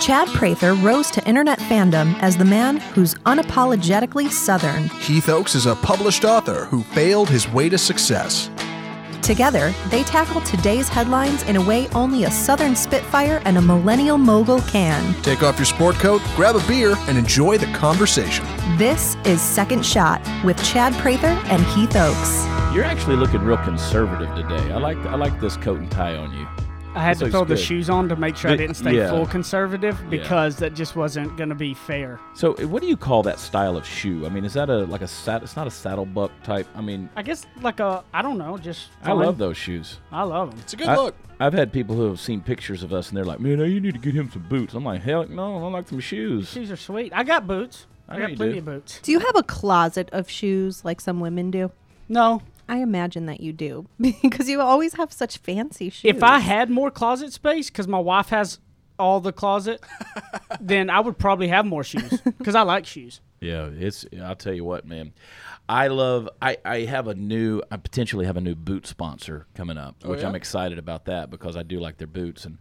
Chad Prather rose to internet fandom as the man who's unapologetically Southern. Heath Oakes is a published author who failed his way to success. Together, they tackle today's headlines in a way only a Southern Spitfire and a millennial mogul can. Take off your sport coat, grab a beer, and enjoy the conversation. This is Second Shot with Chad Prather and Heath Oakes. You're actually looking real conservative today. I like this coat and tie on you. I had to throw the shoes on to make sure I didn't stay full conservative because that just wasn't going to be fair. So, what do you call that style of shoe? I mean, is that it's not a saddlebuck type? I mean, I guess I love those shoes. I love them. It's a good look. I've had people who have seen pictures of us and they're like, man, you need to get him some boots. I'm like, hell no, I like some shoes. These shoes are sweet. I got boots. I got plenty of boots. Do you have a closet of shoes like some women do? No. I imagine that you do because you always have such fancy shoes. If I had more closet space, because my wife has all the closet, then I would probably have more shoes because I like shoes. Yeah, I'll tell you what, man. I potentially have a new boot sponsor coming up, which I'm excited about that because I do like their boots. And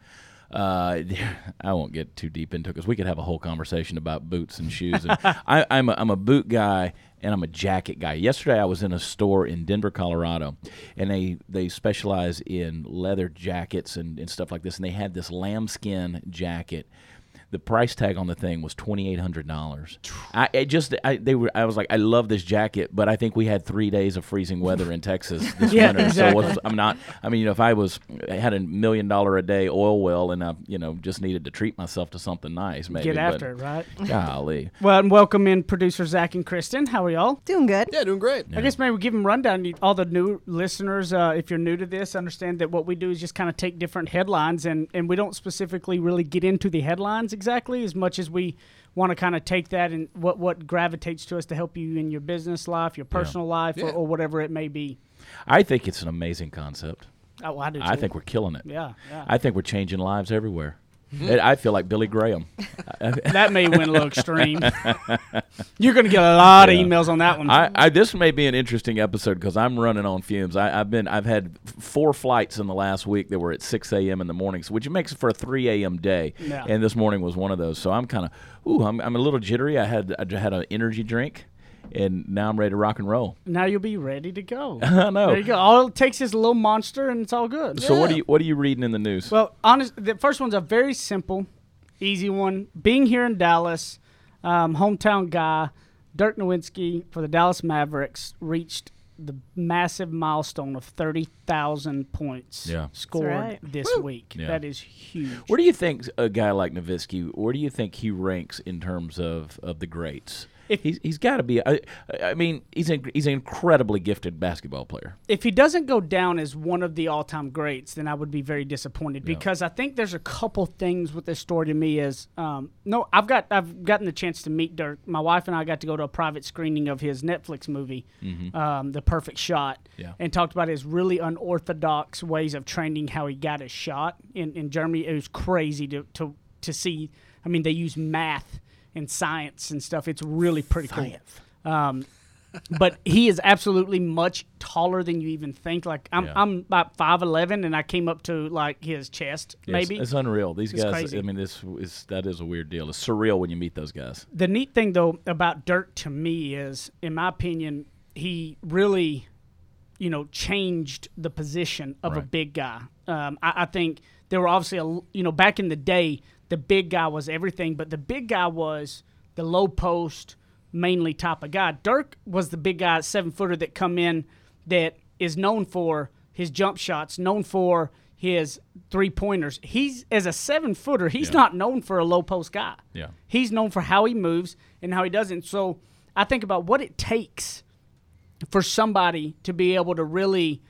I won't get too deep into it because we could have a whole conversation about boots and shoes. And I'm a boot guy. And I'm a jacket guy. Yesterday, I was in a store in Denver, Colorado, and they specialize in leather jackets and stuff like this, and they had this lambskin jacket. The price tag on the thing was $2,800. I was like, I love this jacket, but I think we had 3 days of freezing weather in Texas this winter. Exactly. So if I had $1 million a day oil well, and I just needed to treat myself to something nice, maybe it, right? Golly. Well, and welcome in producer Zach and Kristen. How are y'all? Doing good. Yeah, doing great. Yeah. I guess maybe we give them a rundown. All the new listeners, if you're new to this, understand that what we do is just kind of take different headlines, and we don't specifically really get into the headlines exactly as much as we want to kind of take that and what gravitates to us to help you in your business life, your personal life, or whatever it may be. I think it's an amazing concept. Oh, well, I do too. I think we're killing it. Yeah. I think we're changing lives everywhere. I feel like Billy Graham. That may win a little extreme. You're going to get a lot of emails on that one. This may be an interesting episode because I'm running on fumes. I've had 4 flights in the last week that were at 6 a.m. in the mornings, which makes for a 3 a.m. day. Yeah. And this morning was one of those. So I'm kind of, I'm a little jittery. I had an energy drink. And now I'm ready to rock and roll. Now you'll be ready to go. I know. There you go. All it takes is a little monster, and it's all good. So what are you reading in the news? Well, the first one's a very simple, easy one. Being here in Dallas, hometown guy, Dirk Nowitzki for the Dallas Mavericks reached the massive milestone of 30,000 points scored this week. Yeah. That is huge. Where do you think a guy like Nowitzki, where do you think he ranks in terms of the greats? He's got to be. I mean, he's an incredibly gifted basketball player. If he doesn't go down as one of the all-time greats, then I would be very disappointed because I think there's a couple things with this story to me is I've gotten the chance to meet Dirk. My wife and I got to go to a private screening of his Netflix movie, The Perfect Shot, and talked about his really unorthodox ways of training, how he got his shot in Germany. It was crazy to see. I mean, they use math and science and stuff. It's really pretty cool. But he is absolutely much taller than you even think. Like I'm about 5'11", and I came up to like his chest. Maybe it's unreal. These guys. Crazy. I mean, that is a weird deal. It's surreal when you meet those guys. The neat thing though about Dirk to me is, in my opinion, he really, changed the position of a big guy. I think there were obviously back in the day. The big guy was everything, but the big guy was the low post, mainly type of guy. Dirk was the big guy, 7-footer that come in that is known for his jump shots, known for his three-pointers. He's, as a 7-footer, he's not known for a low post guy. Yeah. He's known for how he moves and how he doesn't. So I think about what it takes for somebody to be able to really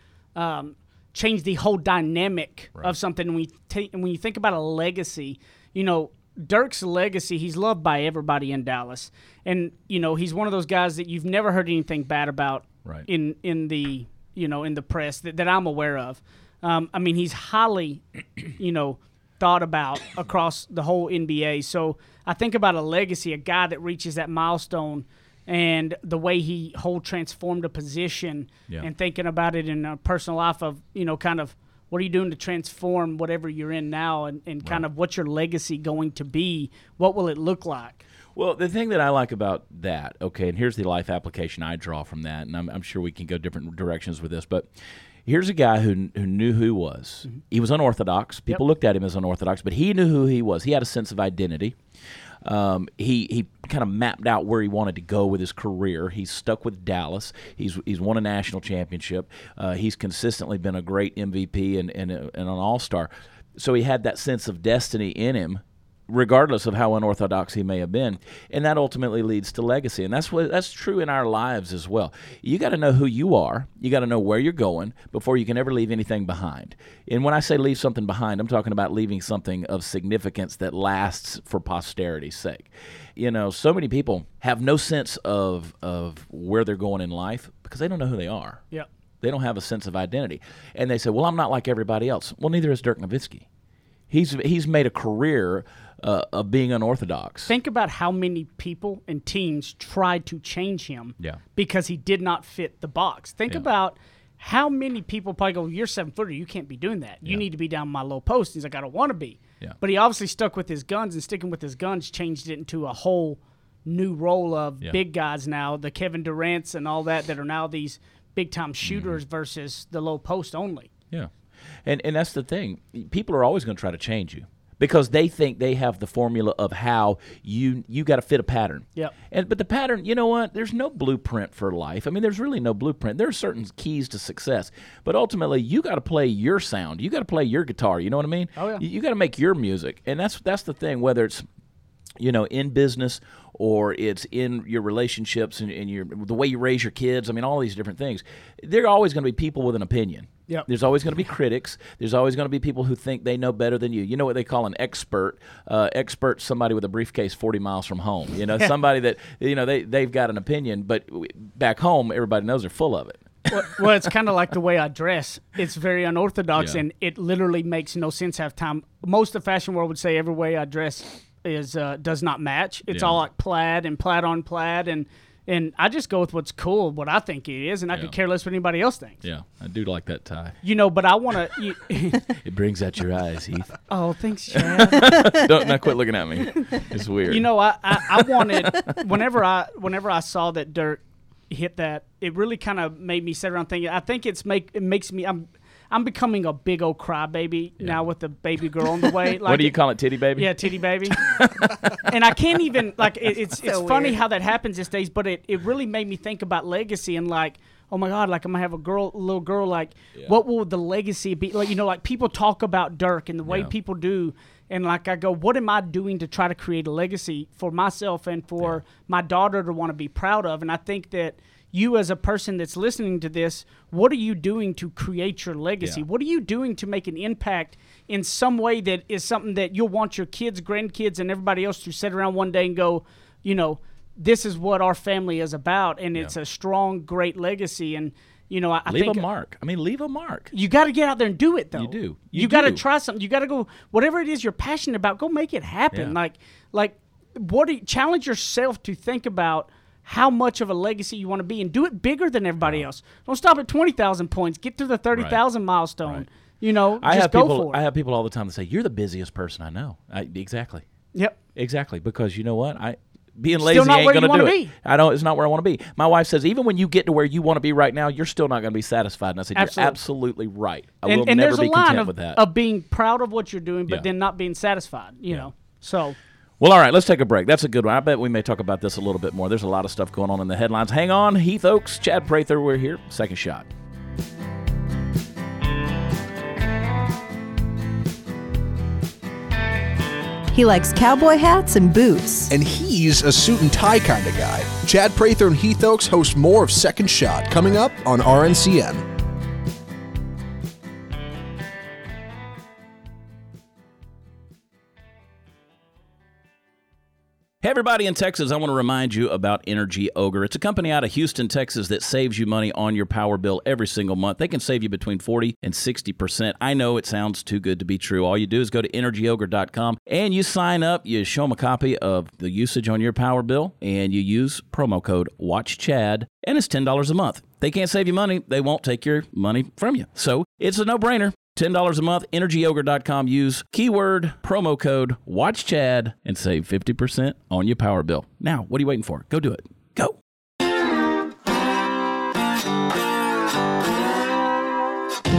change the whole dynamic of something. When you think about a legacy, Dirk's legacy, he's loved by everybody in Dallas. And, he's one of those guys that you've never heard anything bad about in the press that I'm aware of. He's highly, thought about across the whole NBA. So I think about a legacy, a guy that reaches that milestone and the way he transformed a position and thinking about it in a personal life of, kind of What are you doing to transform whatever you're in now, and kind of what's your legacy going to be? What will it look like? Well, the thing that I like about that, okay, and here's the life application I draw from that, and I'm sure we can go different directions with this, but here's a guy who knew who he was. Mm-hmm. He was unorthodox. People looked at him as unorthodox, but he knew who he was. He had a sense of identity. He kind of mapped out where he wanted to go with his career. He's stuck with Dallas. He's won a national championship. He's consistently been a great MVP and an all-star. So he had that sense of destiny in him, regardless of how unorthodox he may have been. And that ultimately leads to legacy. And that's true in our lives as well. You got to know who you are. You got to know where you're going before you can ever leave anything behind. And when I say leave something behind, I'm talking about leaving something of significance that lasts for posterity's sake. You know, so many people have no sense of where they're going in life because they don't know who they are. Yeah. They don't have a sense of identity. And they say, well, I'm not like everybody else. Well, neither is Dirk Nowitzki. He's made a career of being unorthodox. Think about how many people and teams tried to change him because he did not fit the box. Think about how many people probably go, you're 7-footer, you can't be doing that. You need to be down my low post. He's like, I don't want to be. Yeah. But he obviously stuck with his guns, and sticking with his guns changed it into a whole new role of big guys now, the Kevin Durant's and all that are now these big-time shooters versus the low post only. Yeah. And that's the thing. People are always going to try to change you because they think they have the formula of how you got to fit a pattern. Yep. But the pattern, you know what? There's no blueprint for life. I mean, there's really no blueprint. There are certain keys to success. But ultimately, you got to play your sound. You got to play your guitar. You know what I mean? Oh, yeah. You got to make your music. And that's the thing, whether it's, you know, in business or it's in your relationships and the way you raise your kids. I mean, all these different things. There are always going to be people with an opinion. Yep. There's always going to be critics. There's always going to be people who think they know better than you. You know what they call an expert? Expert, somebody with a briefcase 40 miles from home. You know, somebody that, you know, they've got an opinion, but back home, everybody knows they're full of it. Well, it's kind of like the way I dress. It's very unorthodox, and it literally makes no sense half time. Most of the fashion world would say every way I dress is does not match. It's all like plaid and plaid on plaid, and I just go with what's cool, what I think it is, and I could care less what anybody else thinks. Yeah, I do like that tie. You know, but I want to... It brings out your eyes, Heath. Oh, thanks, Chad. Don't quit looking at me. It's weird. You know, I wanted... Whenever I saw that Dirk hit that, it really kind of made me sit around thinking, I think it makes me... I'm becoming a big old crybaby now with the baby girl on the way. Like, what do you call it, titty baby? Yeah, titty baby. And I can't even, like, it's so funny how that happens these days, but it really made me think about legacy and, like, oh, my God, like, I'm going to have a little girl, like, what will the legacy be? Like, you know, like, people talk about Dirk and the way people do, and, like, I go, what am I doing to try to create a legacy for myself and for my daughter to want to be proud of? And I think that you as a person that's listening to this, what are you doing to create your legacy? Yeah. What are you doing to make an impact in some way that is something that you'll want your kids, grandkids, and everybody else to sit around one day and go, you know, this is what our family is about, and it's a strong, great legacy. And, you know, I think... Leave a mark. I mean, leave a mark. You got to get out there and do it, though. You do. You got to try something. You got to go... Whatever it is you're passionate about, go make it happen. Yeah. Like, challenge yourself to think about how much of a legacy you want to be, and do it bigger than everybody else. Don't stop at 20,000 points. Get to the 30,000 milestone. Right. You know, just go for it. I have people all the time that say, you're the busiest person I know. Exactly. Yep. Exactly. Because you know what? Being lazy ain't going to do it. It's not where I want to be. My wife says, even when you get to where you want to be right now, you're still not going to be satisfied. And I said, you're absolutely right. I will never be content with that. Of being proud of what you're doing, but then not being satisfied, you know. So... Well, all right, let's take a break. That's a good one. I bet we may talk about this a little bit more. There's a lot of stuff going on in the headlines. Hang on. Heath Oaks, Chad Prather, we're here. Second Shot. He likes cowboy hats and boots. And he's a suit and tie kind of guy. Chad Prather and Heath Oaks host more of Second Shot coming up on RNCN. Hey, everybody in Texas, I want to remind you about Energy Ogre. It's a company out of Houston, Texas that saves you money on your power bill every single month. They can save you between 40 and 60%. I know it sounds too good to be true. All you do is go to energyogre.com and you sign up. You show them a copy of the usage on your power bill and you use promo code WatchChad and it's $10 a month. They can't save you money. They won't take your money from you. So it's a no-brainer. $10 a month, energyogre.com. Use keyword, promo code, WatchChad, and save 50% on your power bill. Now, what are you waiting for? Go do it. Go.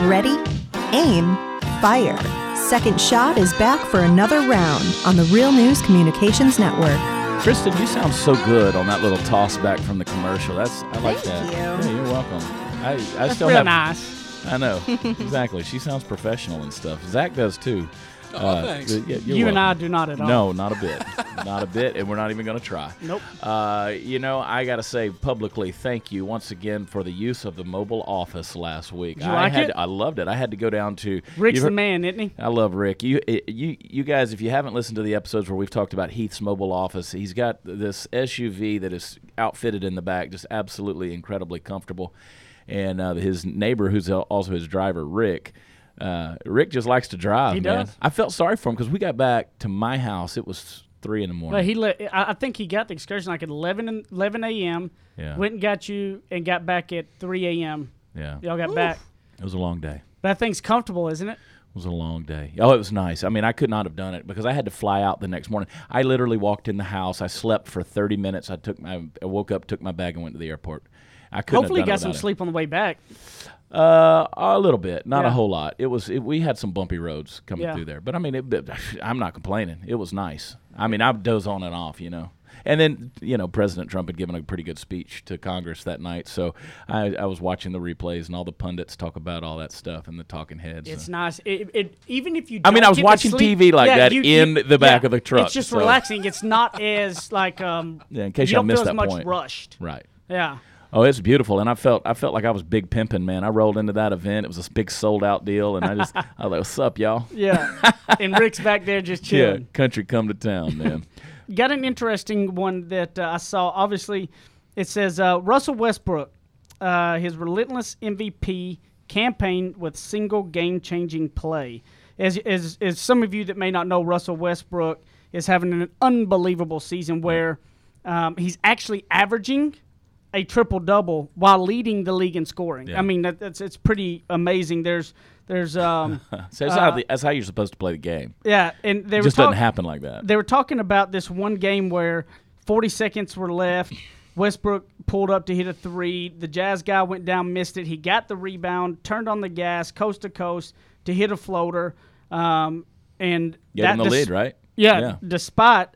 Ready, aim, fire. Second Shot is back for another round on the Real News Communications Network. Kristen, you sound so good on that little toss back from the commercial. Thank you. Yeah, you're welcome. That's still nice. I know. Exactly. She sounds professional and stuff. Zach does too. Oh, thanks. Yeah, you welcome. And I do not at all. No, not a bit. Not a bit, and we're not even going to try. Nope. I got to say publicly thank you once again for the use of the mobile office last week. I loved it. I had to go down to... Rick's the man, isn't he? I love Rick. You guys, if you haven't listened to the episodes where we've talked about Heath's mobile office, he's got this SUV that is outfitted in the back, just absolutely incredibly comfortable. And his neighbor, who's also his driver, Rick just likes to drive. He does. Man. I felt sorry for him because we got back to my house. It was 3 a.m. But I think he got the excursion like at 11 a.m. Yeah. Went and got you and got back at 3 a.m. Yeah. Y'all got back. It was a long day. That thing's comfortable, isn't it? It was a long day. Oh, it was nice. I mean, I could not have done it because I had to fly out the next morning. I literally walked in the house. I slept for 30 minutes. I woke up, took my bag, and went to the airport. I couldn't. Hopefully, have done you got some sleep on the way back. A little bit, not a whole lot. We had some bumpy roads coming through there, but I mean, I'm not complaining. It was nice. I mean, I doze on and off, you know. And then, you know, President Trump had given a pretty good speech to Congress that night, so I was watching the replays and all the pundits talk about all that stuff and the talking heads. It's nice. Even if you, don't I mean, I was get watching sleep, TV like that in the back of the truck. It's just relaxing. It's not as like in case you don't feel as much point. Rushed. Right. Yeah. Oh, it's beautiful, and I felt like I was big pimping, man. I rolled into that event; it was a big sold-out deal, and I was like, "What's up, y'all?" Yeah, and Rick's back there just chilling. Yeah, country come to town, man. Got an interesting one that I saw. Obviously, it says Russell Westbrook, his relentless MVP campaign with single game-changing play. As some of you that may not know, Russell Westbrook is having an unbelievable season where he's actually averaging a triple-double while leading the league in scoring. Yeah. I mean, it's pretty amazing. There's so that's how you're supposed to play the game. Yeah, and they it just doesn't happen like that. They were talking about this one game where 40 seconds were left. Westbrook pulled up to hit a three. The Jazz guy went down, missed it. He got the rebound, turned on the gas, coast to coast to hit a floater. Get in the lead, right? Yeah, despite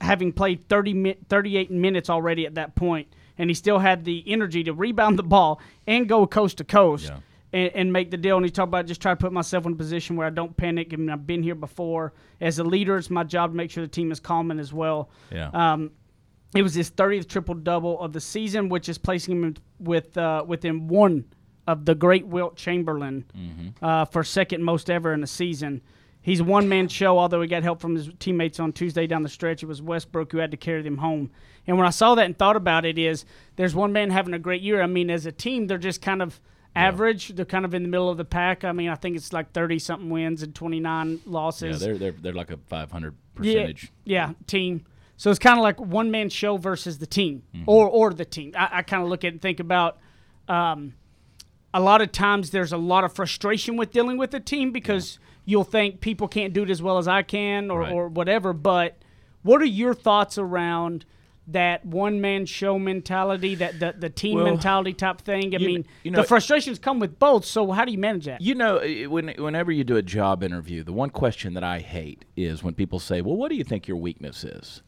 having played 38 minutes already at that point. And he still had the energy to rebound the ball and go coast to coast and make the deal. And he talked about just trying to put myself in a position where I don't panic. I mean, I've been here before. As a leader, it's my job to make sure the team is calm and as well. Yeah. It was his 30th triple-double of the season, which is placing him within one of the great Wilt Chamberlain for second most ever in a season. He's a one-man show, although he got help from his teammates on Tuesday down the stretch. It was Westbrook who had to carry them home. And when I saw that and thought about it is there's one man having a great year. I mean, as a team, they're just kind of average. Yeah. They're kind of in the middle of the pack. I mean, I think it's like 30-something wins and 29 losses. Yeah, they're like a 500 percentage. Yeah, team. So it's kind of like one-man show versus the team or the team. I kind of look at it and think about a lot of times there's a lot of frustration with dealing with a team because you'll think people can't do it as well as I can or whatever. But what are your thoughts around that one-man show mentality, that the team mentality type thing? I mean, the frustrations come with both, so how do you manage that? You know, whenever you do a job interview, the one question that I hate is when people say, well, what do you think your weakness is?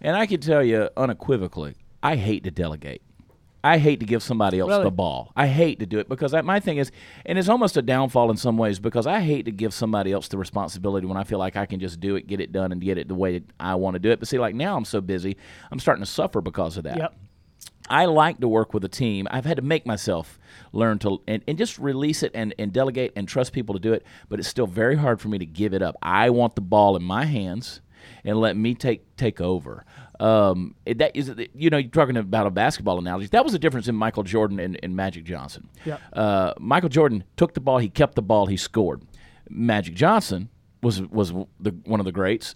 And I can tell you unequivocally, I hate to delegate. I hate to give somebody else the ball. I hate to do it because my thing is, and it's almost a downfall in some ways because I hate to give somebody else the responsibility when I feel like I can just do it, get it done, and get it the way I want to do it. But see, like now I'm so busy, I'm starting to suffer because of that. Yep. I like to work with a team. I've had to make myself learn to and just release it and delegate and trust people to do it, but it's still very hard for me to give it up. I want the ball in my hands and let me take over. That is, you know, you're talking about a basketball analogy. That was the difference in Michael Jordan and Magic Johnson. Yep. Michael Jordan took the ball, he kept the ball, he scored. Magic Johnson was one of the greats.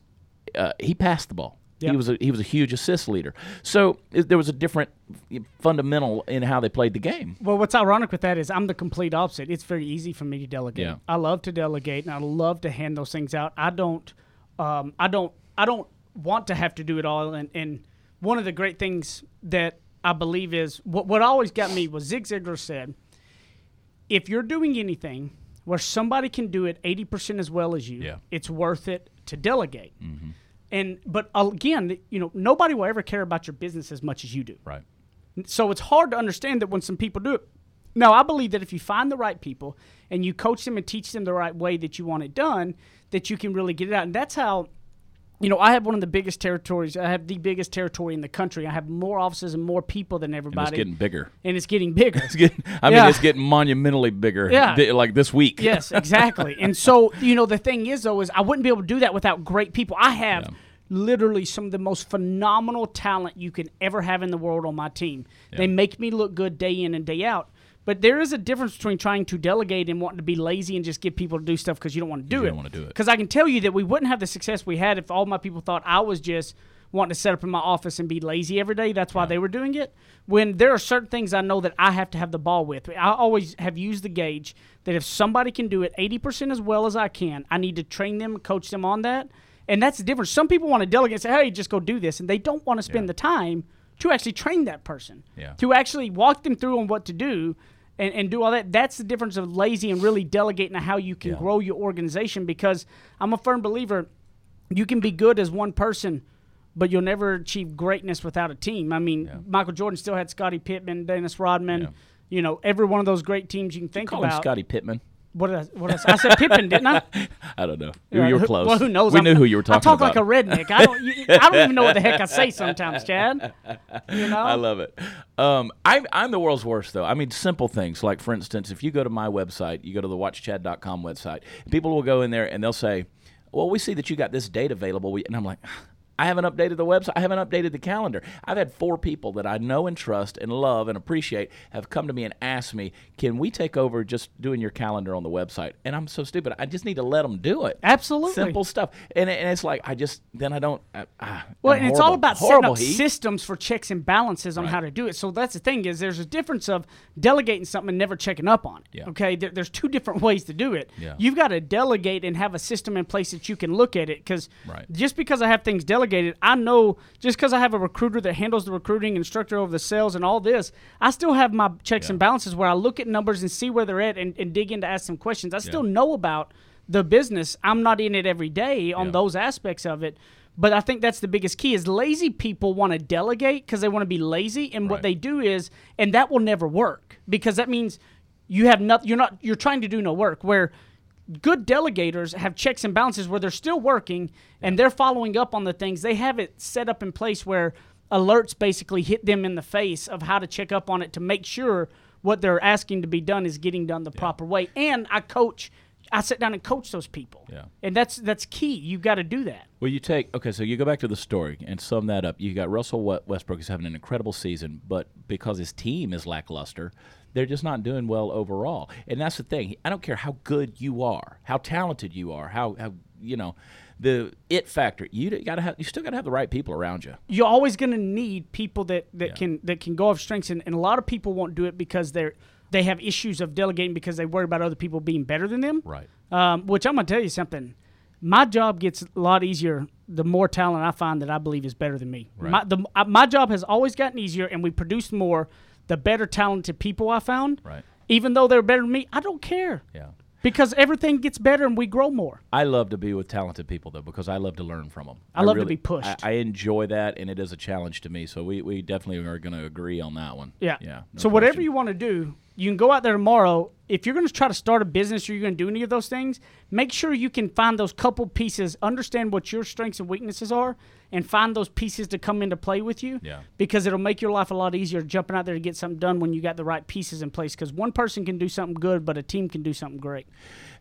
He passed the ball. Yep. He was a huge assist leader. So there was a different fundamental in how they played the game. Well, what's ironic with that is I'm the complete opposite. It's very easy for me to delegate. Yeah. I love to delegate and I love to hand those things out. I don't want to have to do it all. And one of the great things that I believe is what always got me was Zig Ziglar said, if you're doing anything where somebody can do it 80% as well as you, yeah. it's worth it to delegate. Mm-hmm. But again, you know, nobody will ever care about your business as much as you do. Right. So it's hard to understand that when some people do it. Now, I believe that if you find the right people and you coach them and teach them the right way that you want it done, that you can really get it out. And that's how, you know, I have one of the biggest territories. I have the biggest territory in the country. I have more offices and more people than everybody. And it's getting bigger. It's getting monumentally bigger. Yeah. Like this week. Yes, exactly. And so, you know, the thing is, though, is I wouldn't be able to do that without great people. I have literally some of the most phenomenal talent you can ever have in the world on my team. Yeah. They make me look good day in and day out. But there is a difference between trying to delegate and wanting to be lazy and just get people to do stuff because you don't want to do it. You don't want to do it. Because I can tell you that we wouldn't have the success we had if all my people thought I was just wanting to set up in my office and be lazy every day. That's why they were doing it. When there are certain things I know that I have to have the ball with. I always have used the gauge that if somebody can do it 80% as well as I can, I need to train them and coach them on that. And that's the difference. Some people want to delegate and say, hey, just go do this. And they don't want to spend the time to actually train that person, to actually walk them through on what to do. And do all that. That's the difference of lazy and really delegating to how you can grow your organization, because I'm a firm believer you can be good as one person, but you'll never achieve greatness without a team. I mean, Michael Jordan still had Scottie Pippen, Dennis Rodman, you know, every one of those great teams you can think about. Call him Scottie Pittman. What did I said Pippen, didn't I? I don't know. You were close. Well, who knows? We knew who you were talking about. I talk like a redneck. I don't even know what the heck I say sometimes, Chad. You know? I love it. I'm the world's worst, though. I mean, simple things. Like, for instance, if you go to my website, you go to the WatchChad.com website, people will go in there and they'll say, well, we see that you got this date available. And I'm like, I haven't updated the website. I haven't updated the calendar. I've had 4 people that I know and trust and love and appreciate have come to me and asked me, can we take over just doing your calendar on the website? And I'm so stupid. I just need to let them do it. Absolutely. Simple stuff. And it's like, it's all about setting up systems for checks and balances on how to do it. So that's the thing is there's a difference of delegating something and never checking up on it. Yeah. Okay. There's 2 different ways to do it. Yeah. You've got to delegate and have a system in place that you can look at it. Because just because I have things delegated, I know just because I have a recruiter that handles the recruiting instructor over the sales and all this, I still have my checks and balances where I look at numbers and see where they're at and dig in to ask some questions. I still know about the business. I'm not in it every day on those aspects of it. But I think that's the biggest key is lazy people want to delegate because they want to be lazy. And what they do is, and that will never work because that means you have nothing. You're trying to do no work where good delegators have checks and balances where they're still working and they're following up on the things. They have it set up in place where alerts basically hit them in the face of how to check up on it to make sure what they're asking to be done is getting done the proper way. And I sit down and coach those people. Yeah. And that's key. You've got to do that. Well, so you go back to the story and sum that up. You got Russell Westbrook is having an incredible season, but because his team is lackluster, they're just not doing well overall. And that's the thing. I don't care how good you are, how talented you are, how you know, the it factor. You still got to have the right people around you. You're always going to need people that can go off strengths, and a lot of people won't do it because they have issues of delegating because they worry about other people being better than them. Right. Which I'm going to tell you something. My job gets a lot easier the more talent I find that I believe is better than me. Right. My job has always gotten easier, and we produce more the better talented people I found. Right. Even though they're better than me, I don't care. Yeah. Because everything gets better and we grow more. I love to be with talented people, though, because I love to learn from them. I love to be pushed. I enjoy that, and it is a challenge to me. So we definitely are going to agree on that one. Yeah. Yeah. No so whatever you want to do, you can go out there tomorrow. If you're going to try to start a business or you're going to do any of those things, make sure you can find those couple pieces, understand what your strengths and weaknesses are, and find those pieces to come into play with you because it'll make your life a lot easier jumping out there to get something done when you got the right pieces in place, because one person can do something good, but a team can do something great.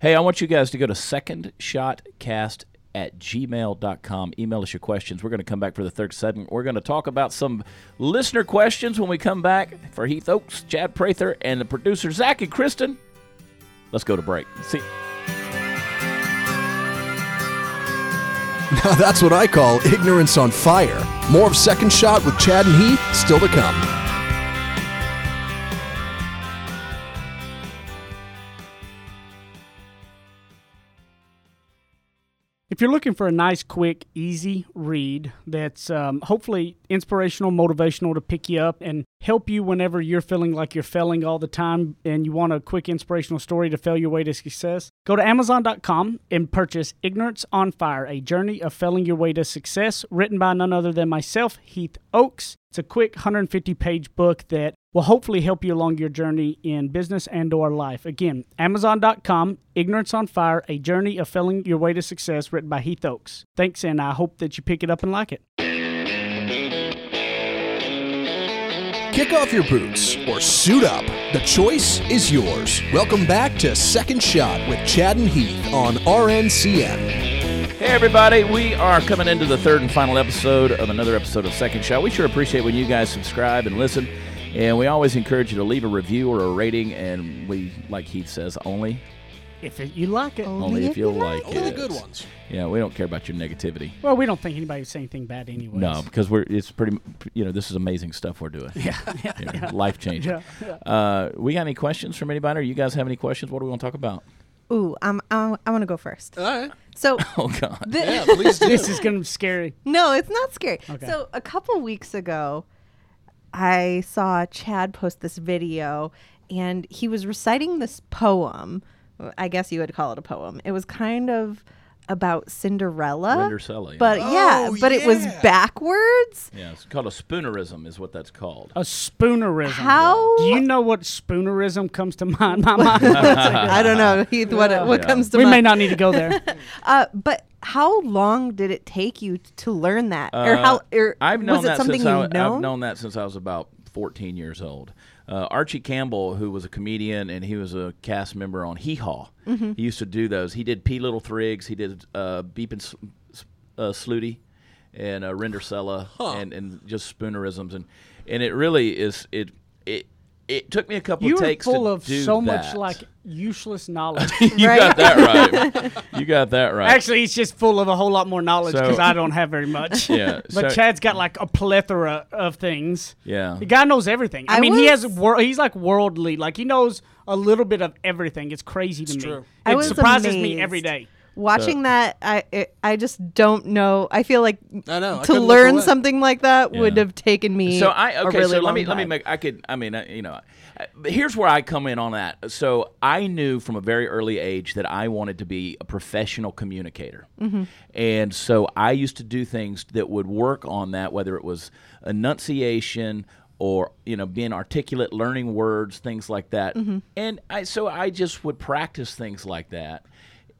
Hey, I want you guys to go to SecondShotCast@gmail.com. Email us your questions. We're going to come back for the third segment. We're going to talk about some listener questions when we come back. For Heath Oaks, Chad Prather, and the producer, Zach and Kristen. Let's go to break. See Now that's what I call ignorance on fire. More of Second Shot with Chad and Hee still to come. If you're looking for a nice, quick, easy read that's hopefully inspirational, motivational to pick you up and help you whenever you're feeling like you're failing all the time and you want a quick inspirational story to fail your way to success, go to Amazon.com and purchase Ignorance on Fire, A Journey of Failing Your Way to Success, written by none other than myself, Heath Oaks. It's a quick 150-page book that will hopefully help you along your journey in business and or life. Again, Amazon.com, Ignorance on Fire, A Journey of Failing Your Way to Success, written by Heath Oaks. Thanks, and I hope that you pick it up and like it. Kick off your boots or suit up. The choice is yours. Welcome back to Second Shot with Chad and Heath on RNCM. Hey everybody, we are coming into the third and final episode of another episode of Second Shot. We sure appreciate when you guys subscribe and listen. And we always encourage you to leave a review or a rating, and we, like Heath says, only if you like it. Only if you like it. Only the good ones. Yeah, we don't care about your negativity. Well, we don't think anybody's saying anything bad anyway. No, because it's pretty, this is amazing stuff we're doing. Yeah. Life-changing. Yeah. We got any questions from anybody? Or you guys have any questions? What do we want to talk about? Ooh, I want to go first. All right. So, oh God. Yeah, please do. This is going to be scary. No, it's not scary. Okay. So a couple weeks ago, I saw Chad post this video, and he was reciting this poem. I guess you would call it a poem. It was kind of about Cinderella. But it was backwards. Yeah, it's called a spoonerism is what that's called. A spoonerism. How? Do you know what spoonerism comes to mind? My mind. I don't know, Heath, what comes to mind. We may not need to go there. But how long did it take you to learn that? I've known that since I was about 14 years old. Archie Campbell, who was a comedian, and he was a cast member on Hee Haw. Mm-hmm. He used to do those. He did P. Little Thriggs. He did Beepin' Slooty and Rendersella and just spoonerisms. And it really is... It took me a couple of takes to do that. You were full of so much, useless knowledge. Got that right. You got that right. Actually, he's just full of a whole lot more knowledge because I don't have very much. Yeah. But Chad's got, a plethora of things. Yeah. The guy knows everything. He's, worldly. He knows a little bit of everything. It's crazy to me. It's true. It surprises me every day. Watching that, I just don't know. I feel like to learn something like that would have taken me. Here's where I come in on that. So I knew from a very early age that I wanted to be a professional communicator, mm-hmm. and so I used to do things that would work on that, whether it was enunciation or being articulate, learning words, things like that. Mm-hmm. And I just would practice things like that.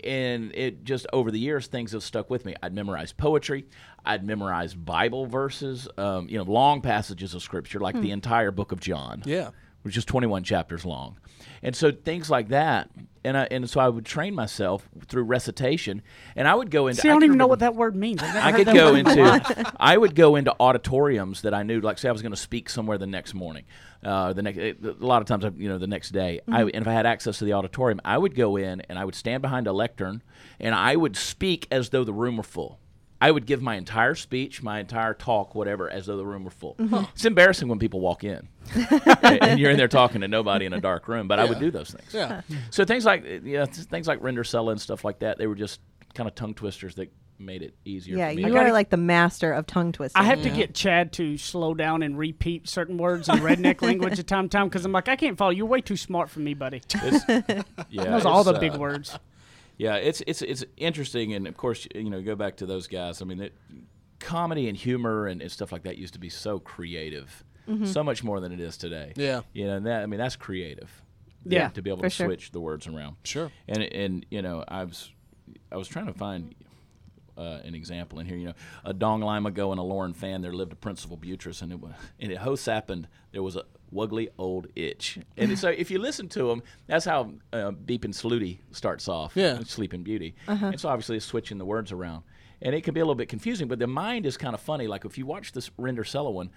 And it just over the years, things have stuck with me. I'd memorize poetry. I'd memorize Bible verses, long passages of Scripture, like the entire book of John, which is 21 chapters long. And so things like that. And so I would train myself through recitation. And I would go into... See, I don't even know what that word means. I would go into auditoriums that I knew, say I was going to speak somewhere the next morning. A lot of times, the next day. Mm-hmm. And if I had access to the auditorium, I would go in and I would stand behind a lectern and I would speak as though the room were full. I would give my entire speech, my entire talk, whatever, as though the room were full. Mm-hmm. It's embarrassing when people walk in and you're in there talking to nobody in a dark room, but I would do those things. Yeah. So things like Rendersella and stuff like that, they were just kind of tongue twisters that made it easier for me. Yeah, you are the master of tongue twisting. I have to get Chad to slow down and repeat certain words in redneck language at time because I'm I can't follow. You're way too smart for me, buddy. Those are all the big words. Yeah, it's interesting, and of course, go back to those guys. I mean, comedy and humor and stuff like that used to be so creative, mm-hmm. so much more than it is today. Yeah, and that's creative. Yeah, to be able to switch the words around. Sure. And I was trying to find an example in here. A dong lime ago in a Lauren fan, there lived a Principal Buttress, and it happened. There was a wuggly old itch. And so if you listen to them, that's how Beepin' Slooty starts off, Sleeping Beauty. Uh-huh. And so obviously it's switching the words around. And it can be a little bit confusing, but the mind is kind of funny. If you watch this Rendersella one,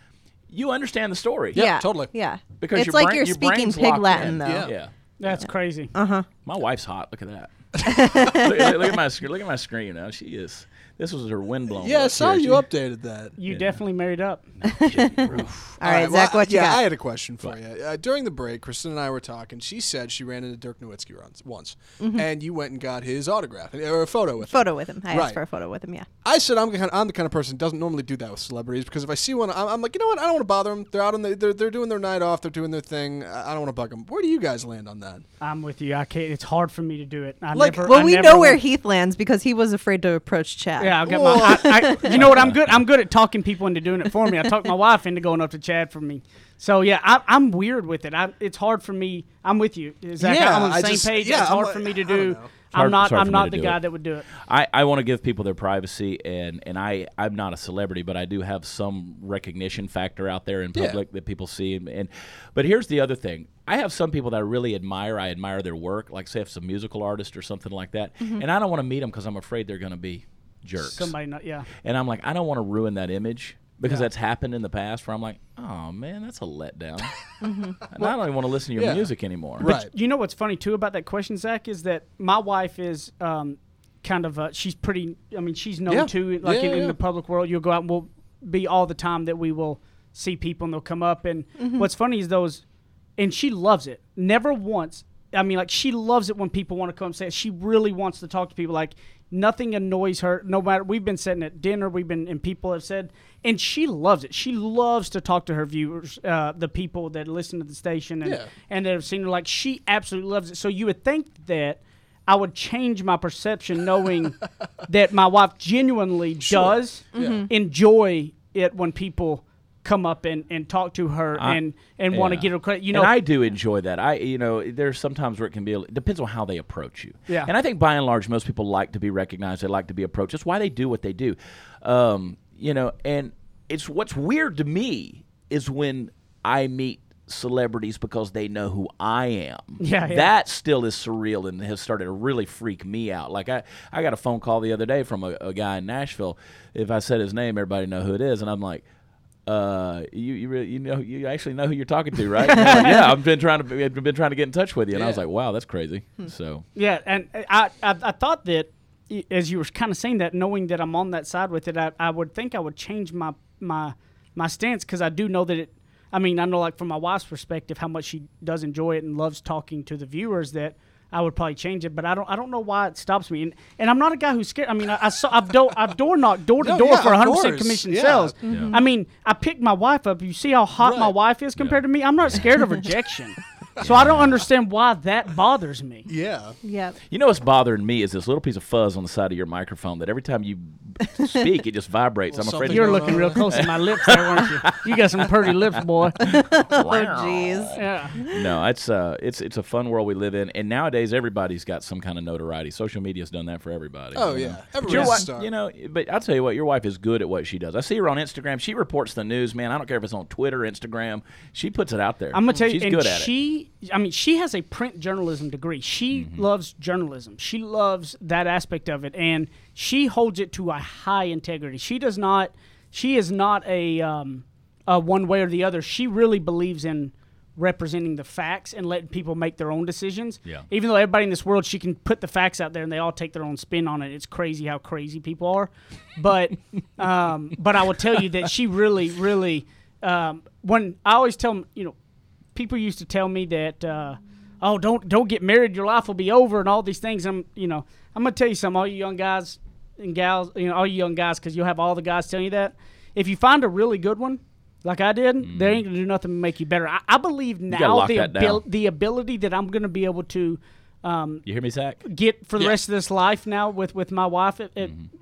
you understand the story. Yeah, totally. Yeah. Because it's you're speaking pig Latin, though. Yeah. That's crazy. Uh-huh. My wife's hot. Look at that. Look at my screen now. She is. This was her windblown. Yeah, I saw you updated that. You definitely married up. No kidding, bro. All right, Zach, what you got? Yeah, I had a question for you. During the break, Kristen and I were talking. She said she ran into Dirk Nowitzki once, and you went and got his autograph or a photo with him. I asked for a photo with him, yeah. I said I'm the kind of person who doesn't normally do that with celebrities because if I see one, I'm like, you know what? I don't want to bother them. They're out on they're doing their night off. They're doing their thing. I don't want to bug them. Where do you guys land on that? I'm with you. I can't. It's hard for me to do it. We know where Heath lands because he was afraid to approach Chad. Yeah, I'll get you know what? I'm good at talking people into doing it for me. I talked my wife into going up to Chad for me. So yeah, I'm weird with it. It's hard for me. I'm with you. Exactly. Yeah, I'm on the same page. Yeah, it's hard for me to do. I'm not the guy that would do it. I want to give people their privacy, and I'm not a celebrity, but I do have some recognition factor out there in public that people see. But here's the other thing. I have some people that I really admire. I admire their work, like say if it's a musical artist or something like that, and I don't want to meet them because I'm afraid they're going to be jerks. And I'm like, I don't want to ruin that image. Because that's happened in the past where I'm like, oh, man, that's a letdown. I don't even want to listen to your music anymore. Right. But you know what's funny, too, about that question, Zach, is that my wife is kind of she's pretty – I mean, she's known, too. In the public world, you'll go out and we'll be all the time that we will see people and they'll come up. And what's funny is those – and she loves it. Never once – I mean, like, she loves it when people want to come say it. She really wants to talk to people like – nothing annoys her. No matter, we've been sitting at dinner, and people have said, and she loves it. She loves to talk to her viewers, the people that listen to the station and that have seen her. Like, she absolutely loves it. So you would think that I would change my perception knowing that my wife genuinely does enjoy it when people come up and talk to her and want to get her credit. You know, and I do enjoy that. There's sometimes where it can be, it depends on how they approach you. Yeah. And I think by and large, most people like to be recognized. They like to be approached. That's why they do what they do. And it's what's weird to me is when I meet celebrities because they know who I am. Yeah. That still is surreal and has started to really freak me out. Like I got a phone call the other day from a guy in Nashville. If I said his name, everybody know who it is. And I'm like, you actually know who you're talking to, right? I've been trying to get in touch with you, and I was like, wow, that's crazy. So and I thought that as you were kind of saying that, knowing that I'm on that side with it, I would think I would change my stance because I do know that it. I mean, I know like from my wife's perspective how much she does enjoy it and loves talking to the viewers that. I would probably change it, but I don't know why it stops me. And I'm not a guy who's scared. I mean, I've door knocked door to door for 100% commission sales. Mm-hmm. I mean, I picked my wife up. You see how hot my wife is compared to me? I'm not scared of rejection. So I don't understand why that bothers me. Yeah. Yeah. You know what's bothering me is this little piece of fuzz on the side of your microphone that every time you speak, it just vibrates. Well, I'm afraid you're looking real close at my lips there, weren't you? You got some pretty lips, boy. Wow. Oh, jeez. Yeah. No, it's a fun world we live in, and nowadays everybody's got some kind of notoriety. Social media's done that for everybody. Oh yeah, everybody's star. You know, but I'll tell you what, your wife is good at what she does. I see her on Instagram. She reports the news, man. I don't care if it's on Twitter, Instagram. She puts it out there. I'm gonna tell you, she's good at it. I mean, she has a print journalism degree. She loves journalism. She loves that aspect of it, and she holds it to a high integrity. She is not a one way or the other. She really believes in representing the facts and letting people make their own decisions. Yeah. Even though everybody in this world, she can put the facts out there, and they all take their own spin on it. It's crazy how crazy people are. But but I will tell you that she really, really when I always tell them, you know, people used to tell me that, don't get married, your life will be over, and all these things. I'm gonna tell you something, all you young guys and gals, all you young guys, because you'll have all the guys telling you that. If you find a really good one, like I did, they ain't gonna do nothing to make you better. I believe now the ability that I'm gonna be able to, you hear me, Zach? Get for the rest of this life now with my wife,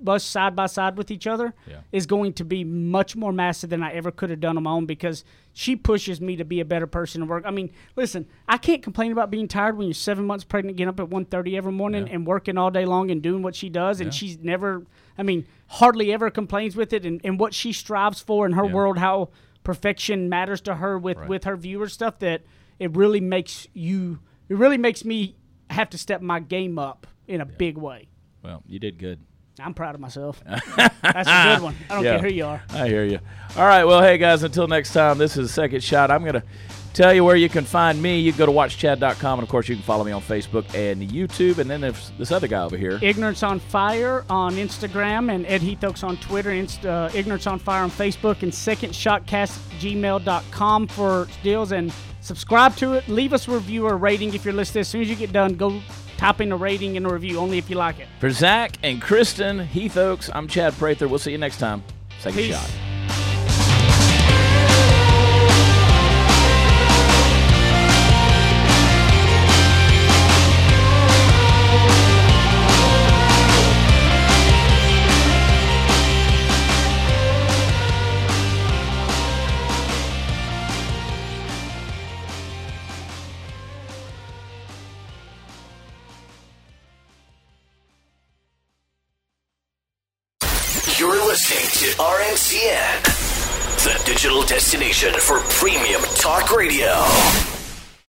us side by side with each other, is going to be much more massive than I ever could have done on my own because she pushes me to be a better person at work. I mean, listen, I can't complain about being tired when you're 7 months pregnant, getting up at 1:30 every morning and working all day long and doing what she does, and she's never, I mean, hardly ever complains with it and what she strives for in her world, how perfection matters to her with her viewer stuff, that it really makes me have to step my game up in a big way. Well, you did good. I'm proud of myself. That's a good one. I don't care who you are. I hear you. All right, well, hey, guys, until next time, this is Second Shot. I'm going to Tell you where you can find me. You can go to WatchChad.com, and, of course, you can follow me on Facebook and YouTube. And then there's this other guy over here. Ignorance on Fire on Instagram, and Ed Heathokes on Twitter, Ignorance on Fire on Facebook, and SecondShotCastGmail.com for deals. And subscribe to it. Leave us a review or rating if you're listening. As soon as you get done, go type in a rating and a review, only if you like it. For Zach and Kristen, Heathokes, I'm Chad Prather. We'll see you next time. Second Peace. Shot. RNCN, the digital destination for premium talk radio.